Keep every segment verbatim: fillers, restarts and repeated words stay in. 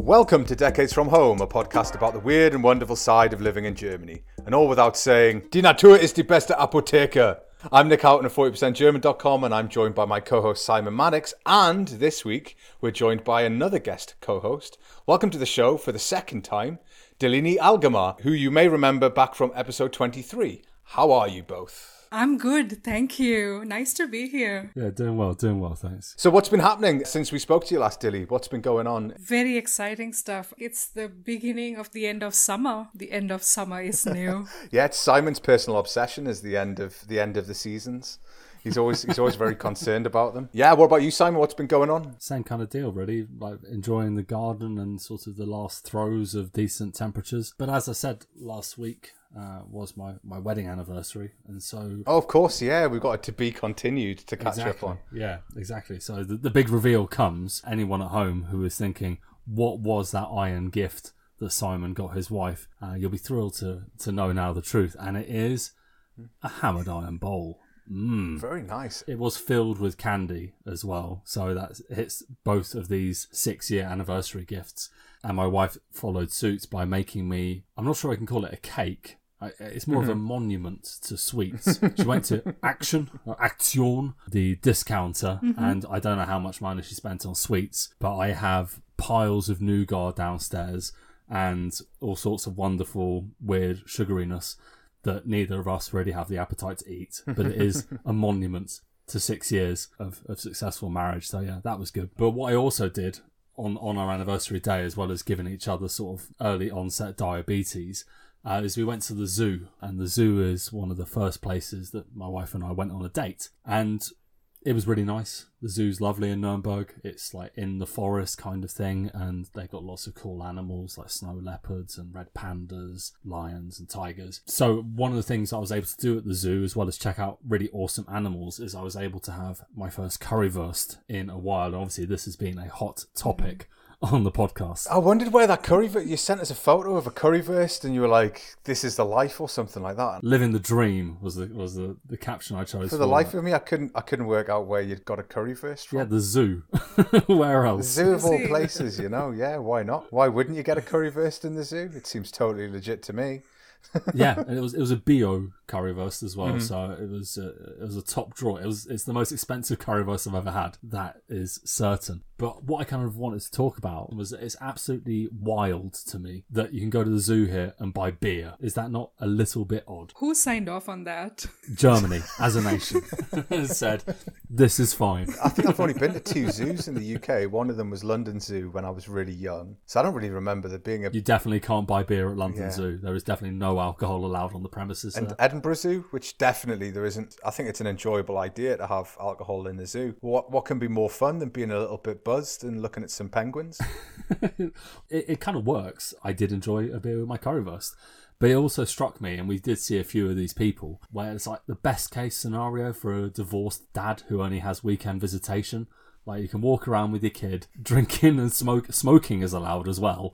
Welcome to Decades From Home, a podcast about the weird and wonderful side of living in Germany. And all without saying, die Natur ist die beste Apotheker. I'm Nick Houghton of forty percent german dot com and I'm joined by my co-host Simon Maddox. And this week, we're joined by another guest co-host. Welcome to the show for the second time, Delini Algemar, who you may remember back from episode twenty-three. How are you both? I'm good, thank you. Nice to be here. Yeah, doing well, doing well, thanks. So what's been happening since we spoke to you last, Dilly? What's been going on? Very exciting stuff. It's the beginning of the end of summer. The end of summer is new. Yeah, it's Simon's personal obsession is the end of the end of the seasons. He's always he's always very concerned about them. Yeah, what about you, Simon? What's been going on? Same kind of deal, really. Like enjoying the garden and sort of the last throes of decent temperatures. But as I said last week, Uh, was my, my wedding anniversary, and so oh of course yeah we've got a to be continued to catch exactly. up on yeah exactly so the, the big reveal comes. Anyone at home who is thinking what was that iron gift that Simon got his wife, uh, you'll be thrilled to, to know now the truth, and it is a hammered iron bowl. Mm. Very nice. It was filled with candy as well, so that hits both of these six year anniversary gifts, and my wife followed suit by making me, I'm not sure I can call it a cake. It's more mm-hmm. of a monument to sweets. She went to Action, or Action, the discounter, mm-hmm. and I don't know how much money she spent on sweets, but I have piles of nougat downstairs and all sorts of wonderful, weird sugariness that neither of us really have the appetite to eat. But it is a monument to six years of, of successful marriage. So yeah, that was good. But what I also did on, on our anniversary day, as well as giving each other sort of early onset diabetes, Uh, is we went to the zoo, and the zoo is one of the first places that my wife and I went on a date, and it was really nice. The zoo's lovely in Nuremberg. It's like in the forest kind of thing, and they've got lots of cool animals like snow leopards and red pandas, lions and tigers. So one of the things I was able to do at the zoo, as well as check out really awesome animals, is I was able to have my first currywurst in a while. And obviously this has been a hot topic on the podcast. I wondered where that currywurst... You sent us a photo of a currywurst and you were like, this is the life or something like that. Living the dream was the was the, the caption I chose. For the for life that. of me, I couldn't I couldn't work out where you'd got a currywurst from. Yeah, the zoo. Where else? The zoo of all places, you know. Yeah, why not? Why wouldn't you get a currywurst in the zoo? It seems totally legit to me. Yeah, and it was it was a bio currywurst as well, mm-hmm. so it was a, it was a top draw. It was it's the most expensive currywurst I've ever had. That is certain. But what I kind of wanted to talk about was that it's absolutely wild to me that you can go to the zoo here and buy beer. Is that not a little bit odd? Who signed off on that? Germany, as a nation, said this is fine. I think I've only been to two zoos in the U K. One of them was London Zoo when I was really young, so I don't really remember there being a. You definitely can't buy beer at London yeah. Zoo. There is definitely no alcohol allowed on the premises there. And Edinburgh Zoo, which definitely there isn't. I think it's an enjoyable idea to have alcohol in the zoo. What what can be more fun than being a little bit buzzed and looking at some penguins? it, it kind of works. I did enjoy a beer with my currywurst, but it also struck me, and we did see a few of these people, where it's like the best case scenario for a divorced dad who only has weekend visitation. Like you can walk around with your kid, drinking and smoke. Smoking is allowed as well.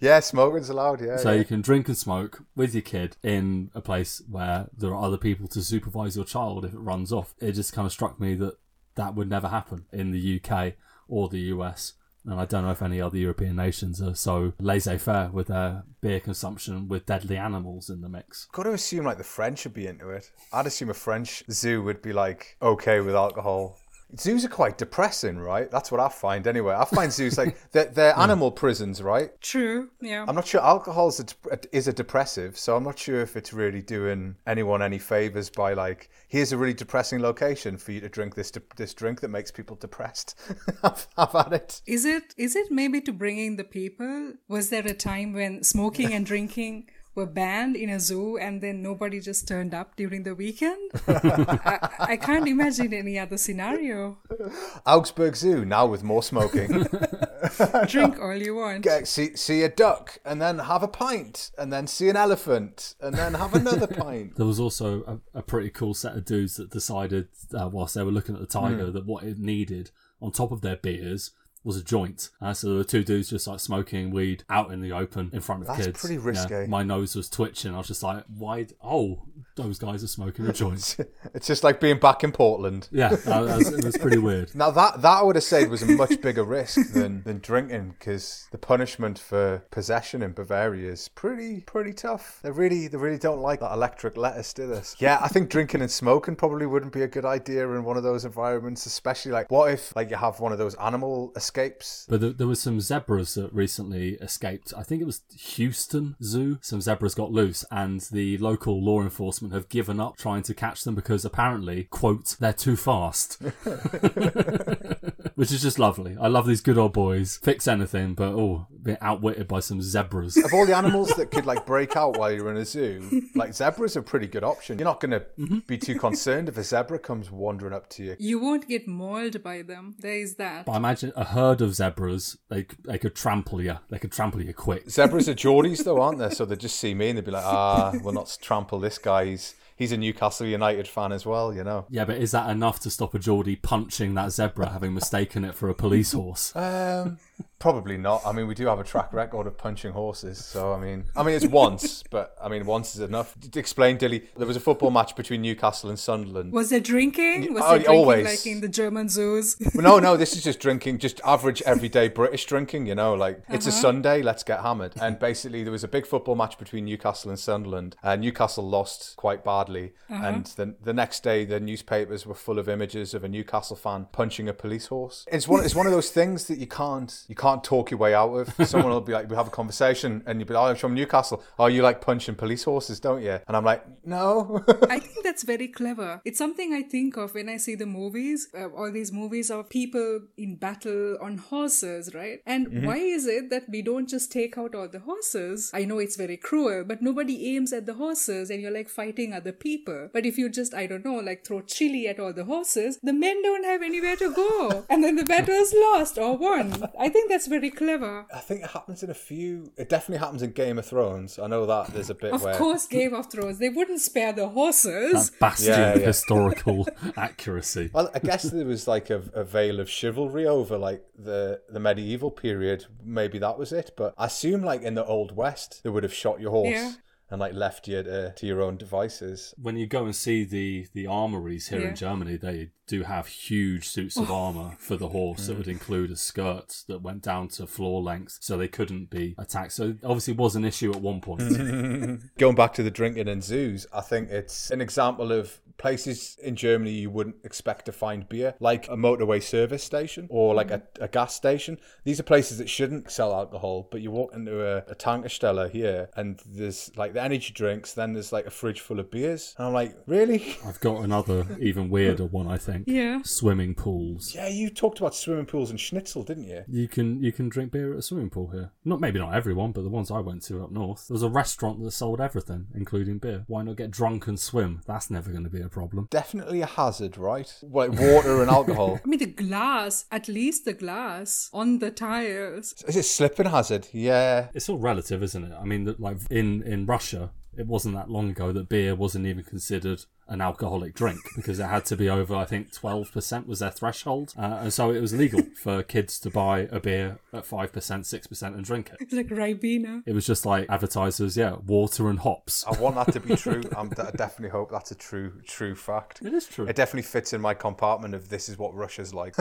Yeah, smoking's allowed, yeah. So yeah. you can drink and smoke with your kid in a place where there are other people to supervise your child if it runs off. It just kind of struck me that that would never happen in the U K or the U S. And I don't know if any other European nations are so laissez-faire with their beer consumption with deadly animals in the mix. Got to assume like the French would be into it. I'd assume a French zoo would be like, okay with alcohol. Zoos are quite depressing, right? That's what I find anyway. I find zoos like they're, they're animal prisons, right? True, yeah. I'm not sure alcohol is a, is a depressive, so I'm not sure if it's really doing anyone any favors by like, here's a really depressing location for you to drink this de- this drink that makes people depressed. I've, I've had it. Is it is it maybe to bring in the people? Was there a time when smoking and drinking were banned in a zoo and then nobody just turned up during the weekend? I, I can't imagine any other scenario. Augsburg Zoo, now with more smoking. Drink all you want. Get, see, see a duck and then have a pint and then see an elephant and then have another pint. There was also a, a pretty cool set of dudes that decided uh, whilst they were looking at the tiger mm. that what it needed on top of their beers was a joint. Uh, so there were two dudes just like smoking weed out in the open in front of That's kids. That's pretty risky. Yeah, my nose was twitching. I was just like, why? Oh, those guys are smoking a joint. It's just like being back in Portland. Yeah, that was, it was pretty weird. Now, that, that I would have said was a much bigger risk than, than drinking, because the punishment for possession in Bavaria is pretty pretty tough. They really they really don't like that electric lettuce, do they? Yeah, I think drinking and smoking probably wouldn't be a good idea in one of those environments, especially like, what if like you have one of those animal escapes? But there, there was some zebras that recently escaped. I think it was Houston Zoo. Some zebras got loose, and the local law enforcement have given up trying to catch them because apparently, quote, they're too fast. Which is just lovely. I love these good old boys. Fix anything, but oh, being outwitted by some zebras. Of all the animals that could like break out while you're in a zoo, like zebras are a pretty good option. You're not going to mm-hmm. be too concerned if a zebra comes wandering up to you. You won't get mauled by them. There is that. But I imagine a herd of zebras, they, they could trample you. They could trample you quick. Zebras are Geordies though, aren't they? So they just see me and they'd be like, ah, we'll not trample this guy. He's, he's a Newcastle United fan as well, you know. Yeah, but is that enough to stop a Geordie punching that zebra, having mistaken it for a police horse? Um, probably not. I mean, we do have a track record of punching horses, so I mean, I mean it's once, but I mean once is enough. Explain, Dilly. There was a football match between Newcastle and Sunderland. Was it drinking? Was oh, it drinking always. Like in the German zoos? No, no. This is just drinking, just average everyday British drinking. You know, like uh-huh. It's a Sunday, let's get hammered. And basically, there was a big football match between Newcastle and Sunderland, and Newcastle lost quite badly. Uh-huh. And then the next day, the newspapers were full of images of a Newcastle fan punching a police horse. It's one, it's one of those things that you can't, you can't talk your way out of. Someone will be like, we have a conversation, and you'll be like, "Oh, I'm from Newcastle. Oh, you like punching police horses, don't you?" And I'm like, "No." I think that's very clever. It's something I think of when I see the movies, uh, all these movies of people in battle on horses, right? And mm-hmm. why is it that we don't just take out all the horses? I know it's very cruel, but nobody aims at the horses, and you're like fighting other people. But if you just, I don't know, like throw chili at all the horses, the men don't have anywhere to go. And then the battle's lost or won. I think that's very clever. I think it happens in a few... It definitely happens in Game of Thrones. I know that there's a bit of where... Of course, Game of Thrones. They wouldn't spare the horses. That bastion yeah, yeah. historical accuracy. Well, I guess there was like a, a veil of chivalry over like the, the medieval period. Maybe that was it. But I assume like in the Old West, they would have shot your horse. Yeah. And like left you to, to your own devices. When you go and see the, the armories here yeah. in Germany, they do have huge suits of oh. armour for the horse. Mm. It would include a skirt that went down to floor length, so they couldn't be attacked. So it obviously was an issue at one point. Going back to the drinking and zoos, I think it's an example of places in Germany you wouldn't expect to find beer, like a motorway service station or like mm. a, a gas station. These are places that shouldn't sell alcohol, but you walk into a, a Tankstelle here and there's like the energy drinks, then there's like a fridge full of beers. And I'm like, really? I've got another even weirder one, I think. Yeah. Swimming pools. Yeah, you talked about swimming pools and schnitzel, didn't you? You can you can drink beer at a swimming pool here. Not maybe not everyone, but the ones I went to up north. There was a restaurant that sold everything, including beer. Why not get drunk and swim? That's never going to be a problem. Definitely a hazard, right? Like water and alcohol. I mean, the glass, at least the glass on the tires. Is it slipping hazard? Yeah. It's all relative, isn't it? I mean, like in, in Russia, it wasn't that long ago that beer wasn't even considered an alcoholic drink because it had to be over, I think, twelve percent was their threshold. Uh, and so it was legal for kids to buy a beer at five percent, six percent and drink it. It's like Ribena. It was just like advertisers, yeah, water and hops. I want that to be true. I'm d- I definitely hope that's a true, true fact. It is true. It definitely fits in my compartment of this is what Russia's like.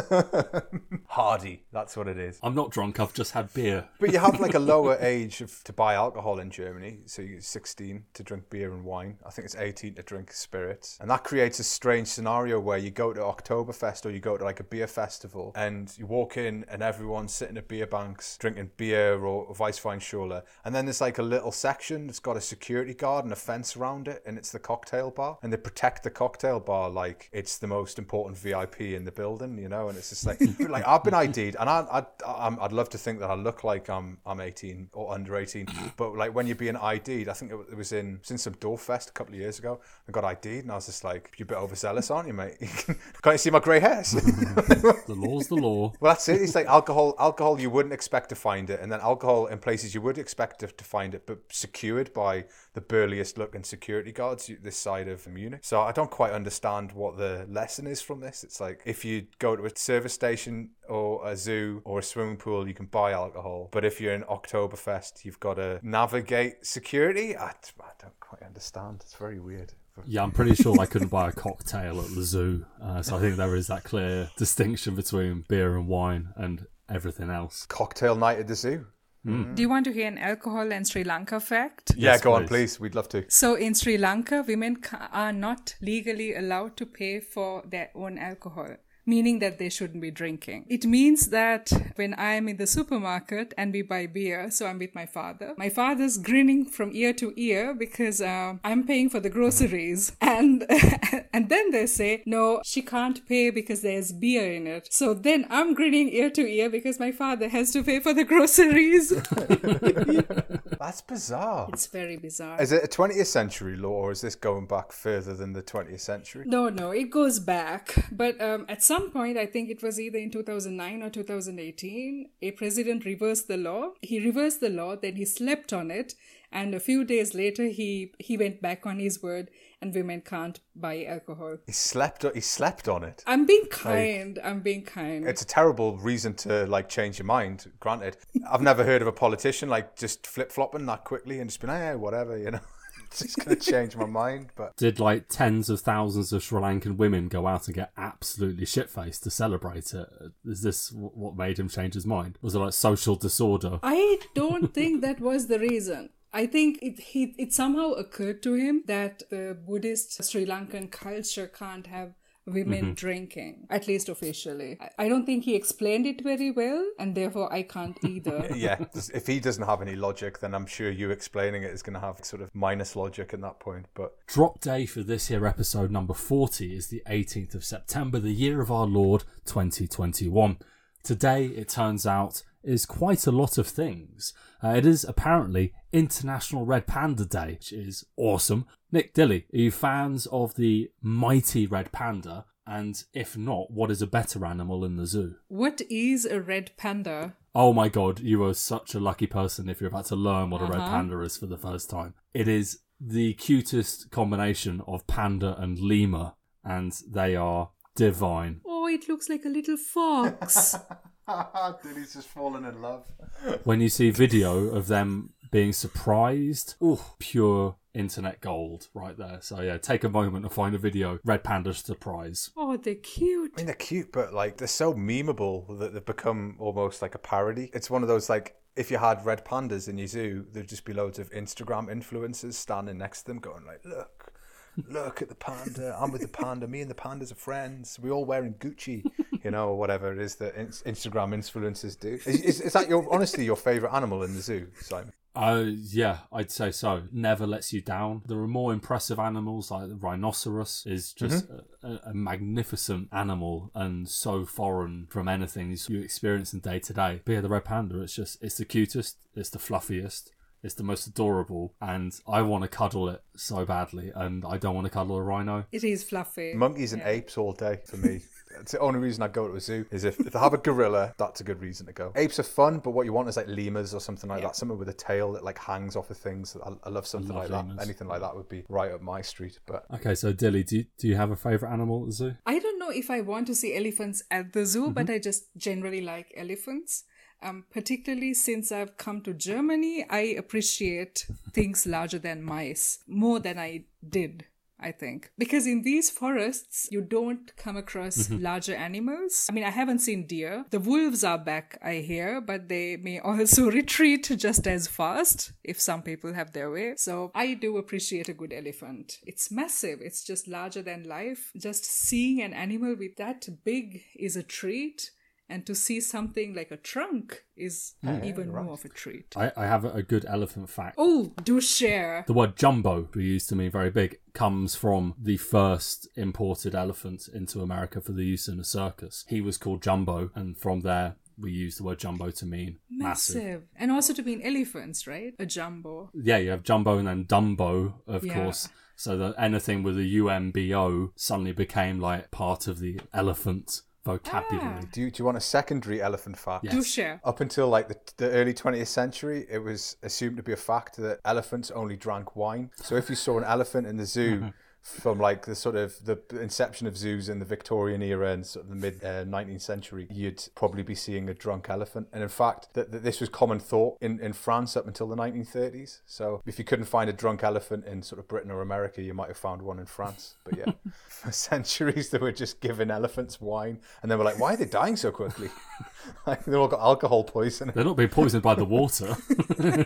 Hardy, that's what it is. I'm not drunk, I've just had beer. But you have like a lower age of, to buy alcohol in Germany. So you're sixteen to drink beer and wine. I think it's eighteen to drink spirit. And that creates a strange scenario where you go to Oktoberfest or you go to like a beer festival and you walk in and everyone's sitting at beer banks drinking beer or Weißweinschorle. And then there's like a little section that's got a security guard and a fence around it and it's the cocktail bar. And they protect the cocktail bar like it's the most important V I P in the building, you know? And it's just like, like I've been I D'd and I, I, I'm, I'd love to think that I look like I'm, I'm eighteen or under eighteen. But like when you're being I D'd, I think it was in, since some Dorffest a couple of years ago, I got I D'd. And I was just like, you're a bit overzealous, aren't you, mate? Can't you see my grey hairs? The law's the law. Well, that's it. It's like alcohol, alcohol you wouldn't expect to find it. And then alcohol in places you would expect to, to find it, but secured by the burliest looking security guards this side of Munich. So I don't quite understand what the lesson is from this. It's like, if you go to a service station or a zoo or a swimming pool, you can buy alcohol. But if you're in Oktoberfest, you've got to navigate security. I, I don't quite understand. It's very weird. Yeah, I'm pretty sure I couldn't buy a cocktail at the zoo. Uh, so I think there is that clear distinction between beer and wine and everything else. Cocktail night at the zoo. Mm. Do you want to hear an alcohol and Sri Lanka fact? Yeah, yes, go please. on, please. We'd love to. So in Sri Lanka, women are not legally allowed to pay for their own alcohol, meaning that they shouldn't be drinking. It means that when I am in the supermarket and we buy beer, so I'm with my father, my father's grinning from ear to ear because uh, I'm paying for the groceries. And and then they say, no, she can't pay because there's beer in it. So then I'm grinning ear to ear because my father has to pay for the groceries. That's bizarre. It's very bizarre. Is it a twentieth century law or is this going back further than the twentieth century? No, no, it goes back. But um, at some At some point, I think it was either in two thousand nine or two thousand eighteen, a president reversed the law. He reversed the law, then he slept on it, and a few days later he he went back on his word and women can't buy alcohol. He slept he slept on it. I'm being kind. Like, I'm being kind. It's a terrible reason to like change your mind, granted. I've never heard of a politician like just flip-flopping that quickly and just being, hey, whatever, you know. Just going to change my mind, but... Did, like, tens of thousands of Sri Lankan women go out and get absolutely shit-faced to celebrate it? Is this what made him change his mind? Was it, like, social disorder? I don't think that was the reason. I think it he, it somehow occurred to him that the Buddhist Sri Lankan culture can't have women mm-hmm. drinking, at least officially. I don't think he explained it very well, and therefore I can't either. Yeah, if he doesn't have any logic, then I'm sure you explaining it is going to have sort of minus logic at that point. But drop day for this here episode number forty is the eighteenth of September, the year of our Lord twenty twenty-one. Today, it turns out, is quite a lot of things. Uh, it is apparently International Red Panda Day, which is awesome. Nick, Dilly, are you fans of the mighty red panda? And if not, what is a better animal in the zoo? What is a red panda? Oh my god, you are such a lucky person if you're about to learn what uh-huh. a red panda is for the first time. It is the cutest combination of panda and lemur, and they are divine. Oh, it looks like a little fox. Dilly's just fallen in love. When you see video of them being surprised, ooh, pure internet gold right there. So yeah, take a moment and find a video. Red panda surprise. Oh, they're cute. I mean, they're cute, but like they're so memeable that they've become almost like a parody. It's one of those like, if you had red pandas in your zoo, there'd just be loads of Instagram influencers standing next to them going like, look. Look at the panda. I'm with the panda. Me and the pandas are friends. We're all wearing Gucci, you know, or whatever it is that in- Instagram influencers do. Is, is, is that your honestly your favourite animal in the zoo, Simon? Uh, yeah, I'd say so. Never lets you down. There are more impressive animals, like the rhinoceros is just mm-hmm. a, a magnificent animal and so foreign from anything you experience in day to day. But yeah, the red panda, it's just, it's the cutest, it's the fluffiest. It's the most adorable, and I want to cuddle it so badly, and I don't want to cuddle a rhino. It is fluffy. Monkeys and yeah. apes all day for me. It's the only reason I go to a zoo is if, if they have a gorilla, that's a good reason to go. Apes are fun, but what you want is like lemurs or something like yeah. that, something with a tail that like hangs off of things. I, I love something I love like lemurs. That. Anything like that would be right up my street. But okay, so Dilly, do you, do you have a favourite animal at the zoo? I don't know if I want to see elephants at the zoo, mm-hmm. but I just generally like elephants. Um, particularly since I've come to Germany, I appreciate things larger than mice more than I did, I think. Because in these forests, you don't come across mm-hmm. larger animals. I mean, I haven't seen deer. The wolves are back, I hear, but they may also retreat just as fast if some people have their way. So I do appreciate a good elephant. It's massive. It's just larger than life. Just seeing an animal with that big is a treat. And to see something like a trunk is yeah, even right. more of a treat. I, I have a good elephant fact. Oh, do share. The word jumbo, we used to mean very big, comes from the first imported elephant into America for the use in a circus. He was called Jumbo, and from there we use the word jumbo to mean massive. massive. And also to mean elephants, right? A jumbo. Yeah, you have jumbo and then Dumbo, of yeah. course. So that anything with a U M B O suddenly became like part of the elephant vocabulary. Ah. Do, you, do you want a secondary elephant fact? Yes. Do share. Up until like the, the early twentieth century, it was assumed to be a fact that elephants only drank wine. So if you saw an elephant in the zoo from like the sort of the inception of zoos in the Victorian era and sort of the mid uh, nineteenth century, you'd probably be seeing a drunk elephant. And in fact, that th- this was common thought in, in France up until the nineteen thirties. So if you couldn't find a drunk elephant in sort of Britain or America, you might have found one in France. But yeah, for centuries they were just giving elephants wine, and they were like, why are they dying so quickly? Like, they've all got alcohol poisoning. They're not being poisoned by the water. No.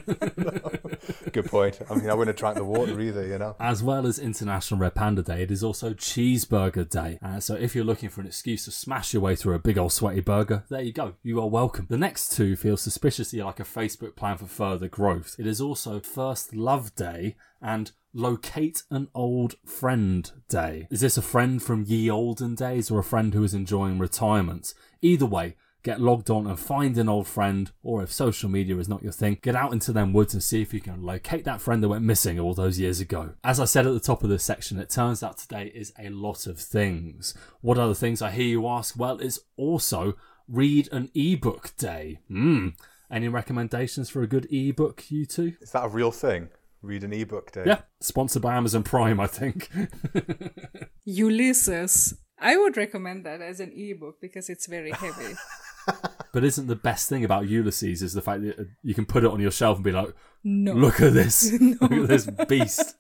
Good point. I mean, I wouldn't have drank the water either, you know. As well as International Red Panda Day, it is also Cheeseburger Day. Uh, so if you're looking for an excuse to smash your way through a big old sweaty burger, there you go. You are welcome. The next two feel suspiciously like a Facebook plan for further growth. It is also First Love Day and Locate an Old Friend Day. Is this a friend from ye olden days or a friend who is enjoying retirement? Either way, get logged on and find an old friend, or if social media is not your thing, get out into them woods and see if you can locate that friend that went missing all those years ago. As I said at the top of this section, it turns out today is a lot of things. What other things, I hear you ask? Well, it's also Read an Ebook Day. Mm. Any recommendations for a good ebook, you two? Is that a real thing? Read an Ebook Day? Yeah, sponsored by Amazon Prime, I think. Ulysses. I would recommend that as an ebook because it's very heavy. But isn't the best thing about Ulysses is the fact that you can put it on your shelf and be like, no. Look at this. No. Look at this beast.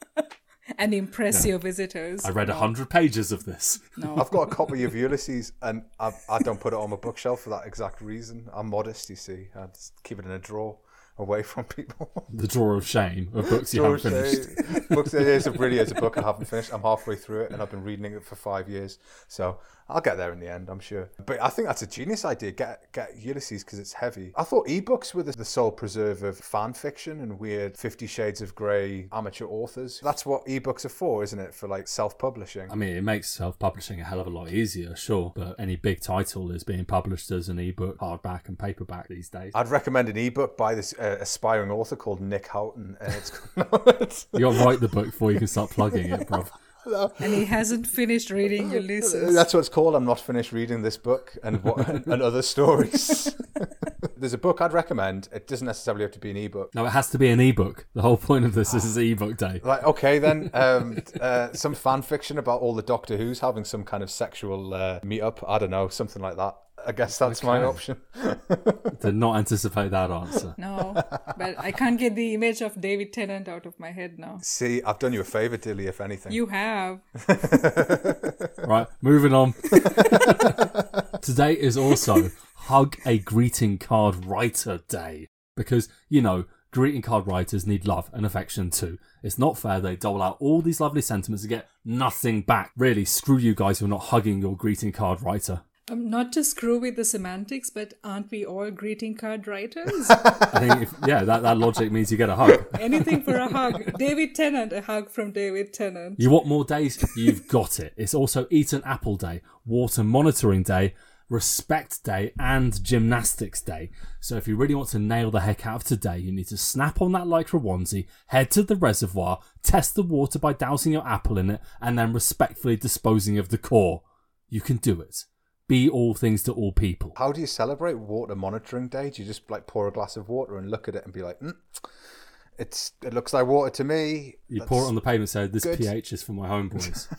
And impress no. your visitors. I read a no. hundred pages of this. No. I've got a copy of Ulysses and I, I don't put it on my bookshelf for that exact reason. I'm modest, you see. I just keep it in a drawer. Away from people. The drawer of shame of books you haven't finished. Books, it is a, really is a book I haven't finished. I'm halfway through it and I've been reading it for five years. So I'll get there in the end, I'm sure. But I think that's a genius idea. Get get Ulysses because it's heavy. I thought ebooks were the, the sole preserve of fan fiction and weird Fifty Shades of Grey amateur authors. That's what ebooks are for, isn't it? For like self-publishing. I mean, it makes self-publishing a hell of a lot easier, sure. But any big title is being published as an ebook, hardback and paperback these days. I'd recommend an ebook by this uh, aspiring author called Nick Houghton. And it's you'll write the book before you can start plugging it, bro. No. And he hasn't finished reading Ulysses. That's what it's called. I'm not finished reading this book and what, and other stories. There's a book I'd recommend. It doesn't necessarily have to be an ebook. No, it has to be an ebook. The whole point of this is it's ebook day. Like, okay, then um, uh, some fan fiction about all the Doctor Who's having some kind of sexual uh, meet-up. I don't know, something like that. I guess that's okay. My option. Did not anticipate that answer. No, but I can't get the image of David Tennant out of my head now. See, I've done you a favour, Dilly, if anything. You have. Right, moving on. Today is also Hug a Greeting Card Writer Day. Because, you know, greeting card writers need love and affection too. It's not fair they dole out all these lovely sentiments and get nothing back. Really, screw you guys who are not hugging your greeting card writer. Um, not to screw with the semantics, but aren't we all greeting card writers? I think if, yeah, that, that logic means you get a hug. Anything for a hug. David Tennant, a hug from David Tennant. You want more days? You've got it. It's also Eat an Apple Day, Water Monitoring Day, Respect Day, and Gymnastics Day. So if you really want to nail the heck out of today, you need to snap on that Lycra onesie, head to the reservoir, test the water by dousing your apple in it, and then respectfully disposing of the core. You can do it. Be all things to all people. How do you celebrate Water Monitoring Day? Do you just like pour a glass of water and look at it and be like, mm, it's it looks like water to me? You That's pour it on the pavement and say, this good. pH is for my homeboys.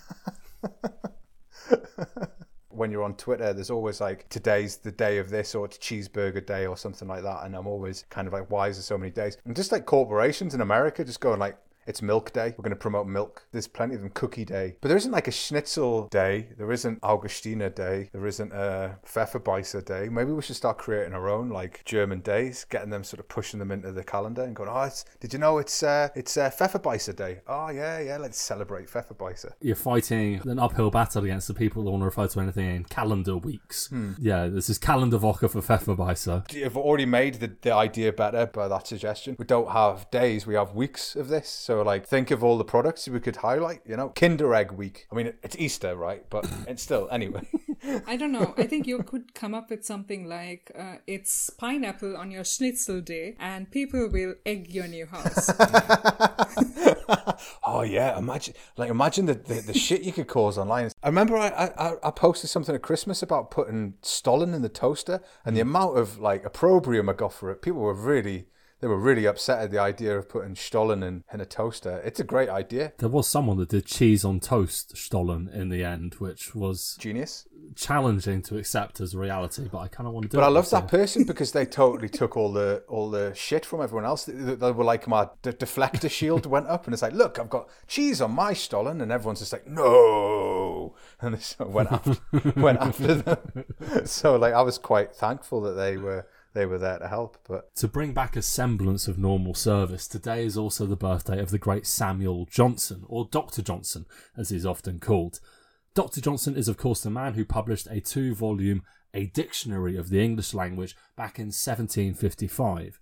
When you're on Twitter, there's always like, today's the day of this, or it's Cheeseburger Day or something like that. And I'm always kind of like, why is there so many days? And just like corporations in America just going like, it's Milk Day. We're going to promote milk. There's plenty of them. Cookie Day. But there isn't like a Schnitzel Day. There isn't Augustiner Day. There isn't a Pfefferbeisser Day. Maybe we should start creating our own like German days, getting them sort of pushing them into the calendar and going, oh, it's, did you know it's uh, it's uh, Pfefferbeisser Day? Oh, yeah, yeah, let's celebrate Pfefferbeisser. You're fighting an uphill battle against the people that want to refer to anything in calendar weeks. Hmm. Yeah, this is Kalenderwoche for Pfefferbeisser. You've already made the, the idea better by that suggestion. We don't have days. We have weeks of this. So like think of all the products we could highlight, you know, Kinder Egg Week. I mean, it's Easter, right? But it's still, anyway. I don't know. I think you could come up with something like uh, it's pineapple on your Schnitzel Day and people will egg your new house. Oh yeah, imagine like imagine the, the, the shit you could cause online. I remember I, I, I posted something at Christmas about putting Stollen in the toaster and the amount of like opprobrium I got for it. People were really They were really upset at the idea of putting Stollen in, in a toaster. It's a great idea. There was someone that did cheese on toast Stollen in the end, which was... Genius. Challenging to accept as reality, but I kind of want to do but it. But I love that person because they totally took all the all the shit from everyone else. They, they were like, my de- deflector shield went up and it's like, look, I've got cheese on my Stollen. And everyone's just like, no. And they sort of went after, went after them. So like, I was quite thankful that they were... They were there to help, but... To bring back a semblance of normal service, today is also the birthday of the great Samuel Johnson, or Doctor Johnson, as he's often called. Doctor Johnson is, of course, the man who published a two-volume A Dictionary of the English Language back in seventeen fifty-five.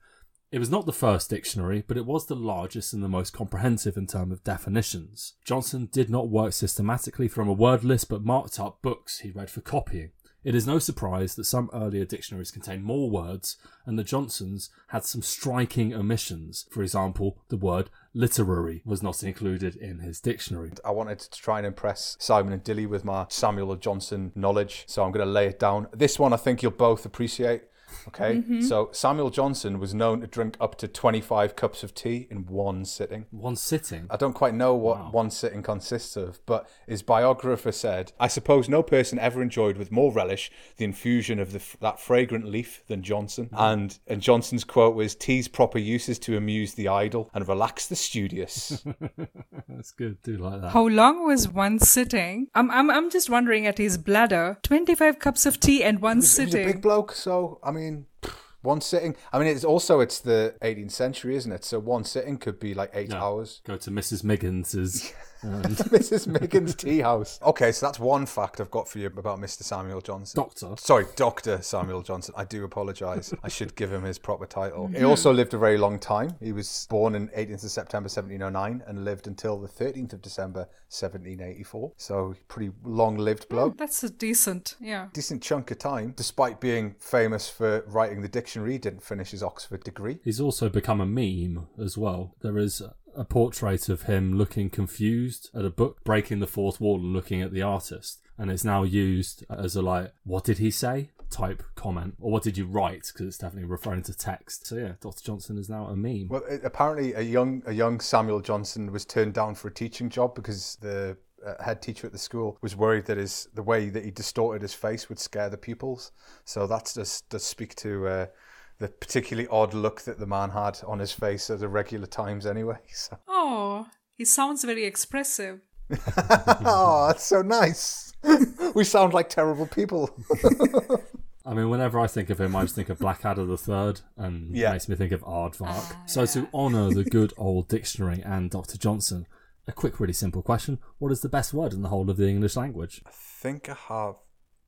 It was not the first dictionary, but it was the largest and the most comprehensive in terms of definitions. Johnson did not work systematically from a word list, but marked up books he read for copying. It is no surprise that some earlier dictionaries contained more words, and the Johnsons had some striking omissions. For example, the word literary was not included in his dictionary. I wanted to try and impress Simon and Dilly with my Samuel Johnson knowledge, so I'm going to lay it down. This one I think you'll both appreciate. Okay, mm-hmm. So Samuel Johnson was known to drink up to twenty-five cups of tea in one sitting. One sitting? I don't quite know what wow. one sitting consists of, but his biographer said, I suppose no person ever enjoyed with more relish the infusion of the, that fragrant leaf than Johnson. Mm-hmm. And, and Johnson's quote was, tea's proper use is to amuse the idle and relax the studious. That's good, do like that. How long was one sitting? I'm, I'm, I'm just wondering at his bladder, twenty-five cups of tea and one he was, sitting. He's a big bloke, so I mean... I mean, one sitting. I mean, it's also it's the eighteenth century, isn't it? So one sitting could be like eight yeah. hours. Go to Missus Miggins's, um... Missus Miggins's tea house. Okay, so that's one fact I've got for you about Mister Samuel Johnson. Doctor. Sorry, Doctor Samuel Johnson. I do apologise. I should give him his proper title. He also lived a very long time. He was born on eighteenth of September seventeen oh nine and lived until the thirteenth of December seventeen eighty-four. So pretty long-lived bloke. Mm, that's a decent, yeah, decent chunk of time. Despite being famous for writing the dictionary. He didn't finish his Oxford degree. He's also become a meme as well. There is a portrait of him looking confused at a book, breaking the fourth wall and looking at the artist. And it's now used as a, like, what did he say? Type comment. Or what did you write? Because it's definitely referring to text. So yeah, Doctor Johnson is now a meme. Well, it, apparently a young, a young Samuel Johnson was turned down for a teaching job because the... Uh, head teacher at the school was worried that his the way that he distorted his face would scare the pupils. So that does does speak to uh, the particularly odd look that the man had on his face at irregular times anyway. So. Oh, he sounds very expressive. Oh, that's so nice. We sound like terrible people. I mean, whenever I think of him, I just think of Blackadder the Third, and yeah. It makes me think of Aardvark. Uh, so yeah. To honour the good old dictionary and Doctor Johnson, a quick, really simple question. What is the best word in the whole of the English language? I think I have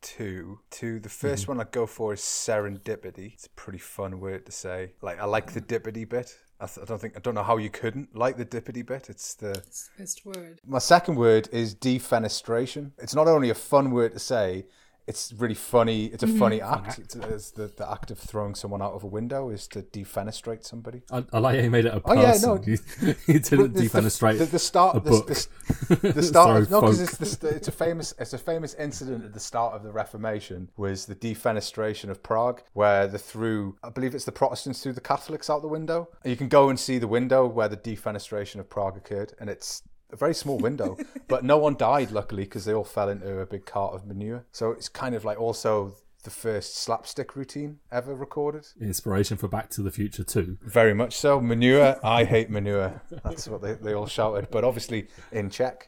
two. Two. The first mm-hmm. one I'd go for is serendipity. It's a pretty fun word to say. Like, I like the dippity bit. I, th- I don't think, I don't know how you couldn't like the dippity bit. It's the... It's the best word. My second word is defenestration. It's not only a fun word to say, it's really funny. It's a mm-hmm. funny act. It's, it's the, the act of throwing someone out of a window is to defenestrate somebody. I, I like how you made it a person. Oh, yeah, no. You, you didn't defenestrate the, the, the start, a the, book. The, the start Sorry, of, no, because it's, it's, it's a famous incident at the start of the Reformation was the defenestration of Prague, where they threw, I believe it's the Protestants threw the Catholics out the window. And you can go and see the window where the defenestration of Prague occurred, and it's a very small window, but no one died, luckily, because they all fell into a big cart of manure. So it's kind of like also the first slapstick routine ever recorded. Inspiration for Back to the Future too. Very much so. Manure, I hate manure. That's what they, they all shouted, but obviously in Czech.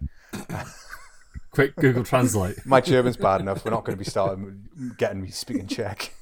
Quick Google Translate. My German's bad enough. We're not going to be starting getting me speaking Czech.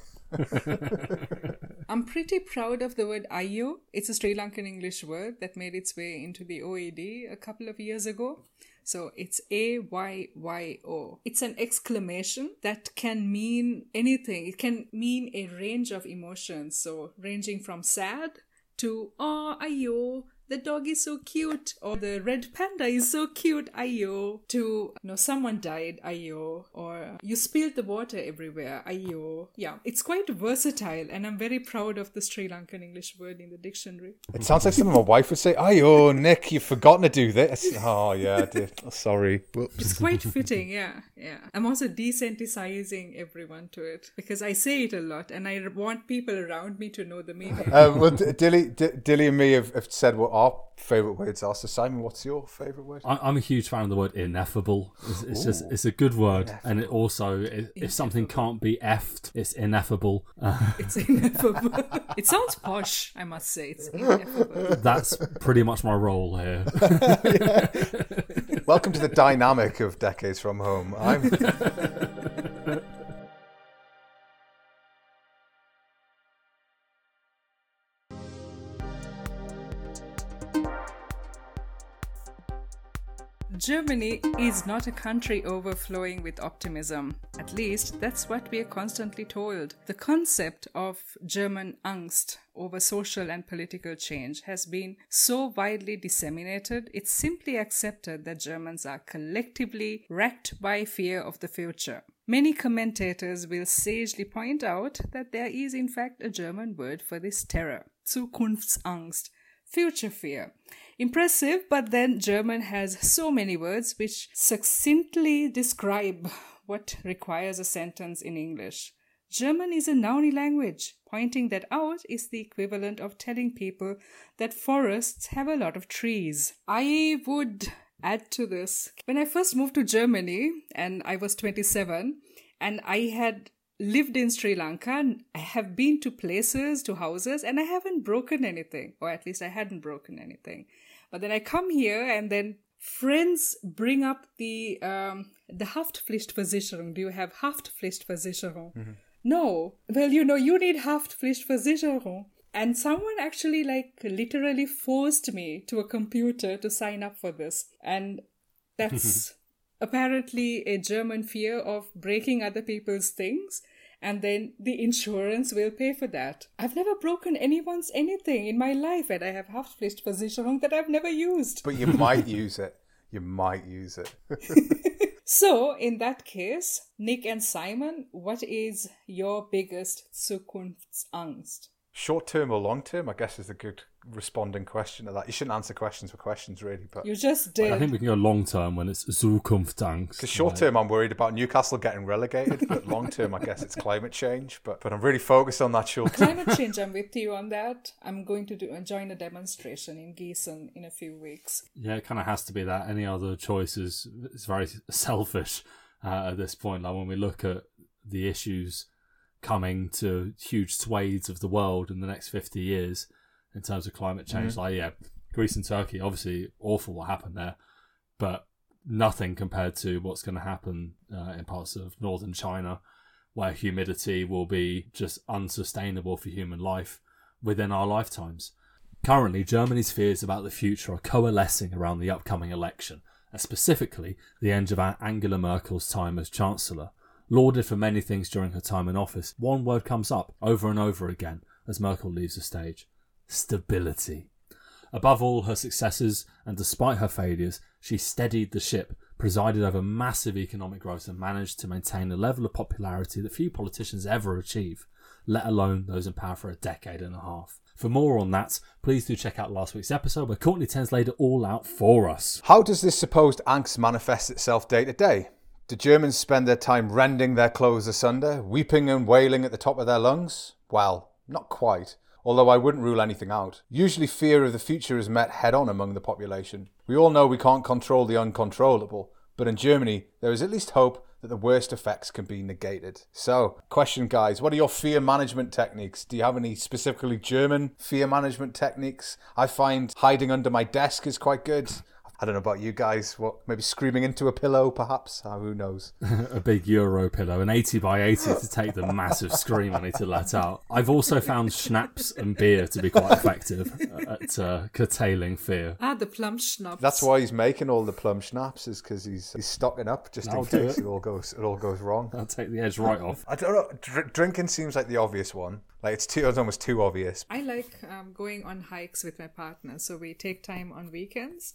I'm pretty proud of the word ayo. It's a Sri Lankan English word that made its way into the O E D a couple of years ago. So it's A Y Y O. It's an exclamation that can mean anything. It can mean a range of emotions. So ranging from sad to, oh, ayo, the dog is so cute, or the red panda is so cute, ayo, to, you know, someone died, ayo, or you spilled the water everywhere, ayo. Yeah, it's quite versatile, and I'm very proud of the Sri Lankan English word in the dictionary. It sounds like something my wife would say, ayo, Nick, you've forgotten to do this. Oh, yeah, I did. Oh, sorry. Whoops. It's quite fitting, yeah, yeah. I'm also desensitizing everyone to it, because I say it a lot, and I want people around me to know the meaning. Uh, well, D- Dilly, D- Dilly and me have, have said what our favourite words are. So, Simon, what's your favourite word? I, I'm a huge fan of the word ineffable. It's, it's just, it's a good word. Ineffable. And it also, it, if something can't be effed, it's ineffable. Uh, it's ineffable. It sounds posh, I must say. It's ineffable. That's pretty much my role here. Yeah. Welcome to the dynamic of Decades From Home. I'm... Germany is not a country overflowing with optimism. At least, that's what we are constantly told. The concept of German angst over social and political change has been so widely disseminated, it's simply accepted that Germans are collectively racked by fear of the future. Many commentators will sagely point out that there is in fact a German word for this terror, Zukunftsangst, future fear. Impressive, but then German has so many words which succinctly describe what requires a sentence in English. German is a nouny language. Pointing that out is the equivalent of telling people that forests have a lot of trees. I would add to this. When I first moved to Germany, and I was twenty-seven, and I had lived in Sri Lanka, I have been to places, to houses, and I haven't broken anything, or at least I hadn't broken anything. But then I come here, and then friends bring up the um, the Haftpflichtversicherung. Do you have Haftpflichtversicherung? Mm-hmm. No. Well, you know, you need Haftpflichtversicherung. And someone actually, like, literally forced me to a computer to sign up for this. And that's... apparently a German fear of breaking other people's things, and then the insurance will pay for that. I've never broken anyone's anything in my life, and I have Haftpflichtversicherung that I've never used. But you might use it. You might use it. So, in that case, Nick and Simon, what is your biggest Zukunftsangst? Short-term or long-term, I guess, is a good responding question to that. You shouldn't answer questions for questions, really. But you just did. I think we can go long-term when it's Zukunftsangst. Because short-term, right? I'm worried about Newcastle getting relegated. But long-term, I guess it's climate change. But but I'm really focused on that short-term. Climate change, I'm with you on that. I'm going to do, join a demonstration in Gießen in a few weeks. Yeah, it kind of has to be that. Any other choices is very selfish uh, at this point. Like when we look at the issues coming to huge swathes of the world in the next fifty years in terms of climate change. Mm-hmm. Like, yeah, Greece and Turkey, obviously awful what happened there, but nothing compared to what's going to happen uh, in parts of northern China, where humidity will be just unsustainable for human life within our lifetimes. Currently, Germany's fears about the future are coalescing around the upcoming election, and specifically the end of Angela Merkel's time as Chancellor. Lauded for many things during her time in office, one word comes up over and over again as Merkel leaves the stage. Stability. Above all her successes, and despite her failures, she steadied the ship, presided over massive economic growth, and managed to maintain a level of popularity that few politicians ever achieve, let alone those in power for a decade and a half. For more on that, please do check out last week's episode where Courtney Tens laid it all out for us. How does this supposed angst manifest itself day to day? Do Germans spend their time rending their clothes asunder, weeping and wailing at the top of their lungs? Well, not quite, although I wouldn't rule anything out. Usually fear of the future is met head-on among the population. We all know we can't control the uncontrollable, but in Germany, there is at least hope that the worst effects can be negated. So, question guys, what are your fear management techniques? Do you have any specifically German fear management techniques? I find hiding under my desk is quite good. I don't know about you guys, what, maybe screaming into a pillow, perhaps? Oh, who knows? A big Euro pillow, an eighty by eighty to take the massive scream I need to let out. I've also found schnapps and beer to be quite effective at uh, curtailing fear. Ah, the plum schnapps. That's why he's making all the plum schnapps, is because he's, he's stocking up just I'll in case it. It, all goes, it all goes wrong. I'll take the edge right off. I don't know, dr- drinking seems like the obvious one. Like, it's, too, it's almost too obvious. I like um, going on hikes with my partner, so we take time on weekends.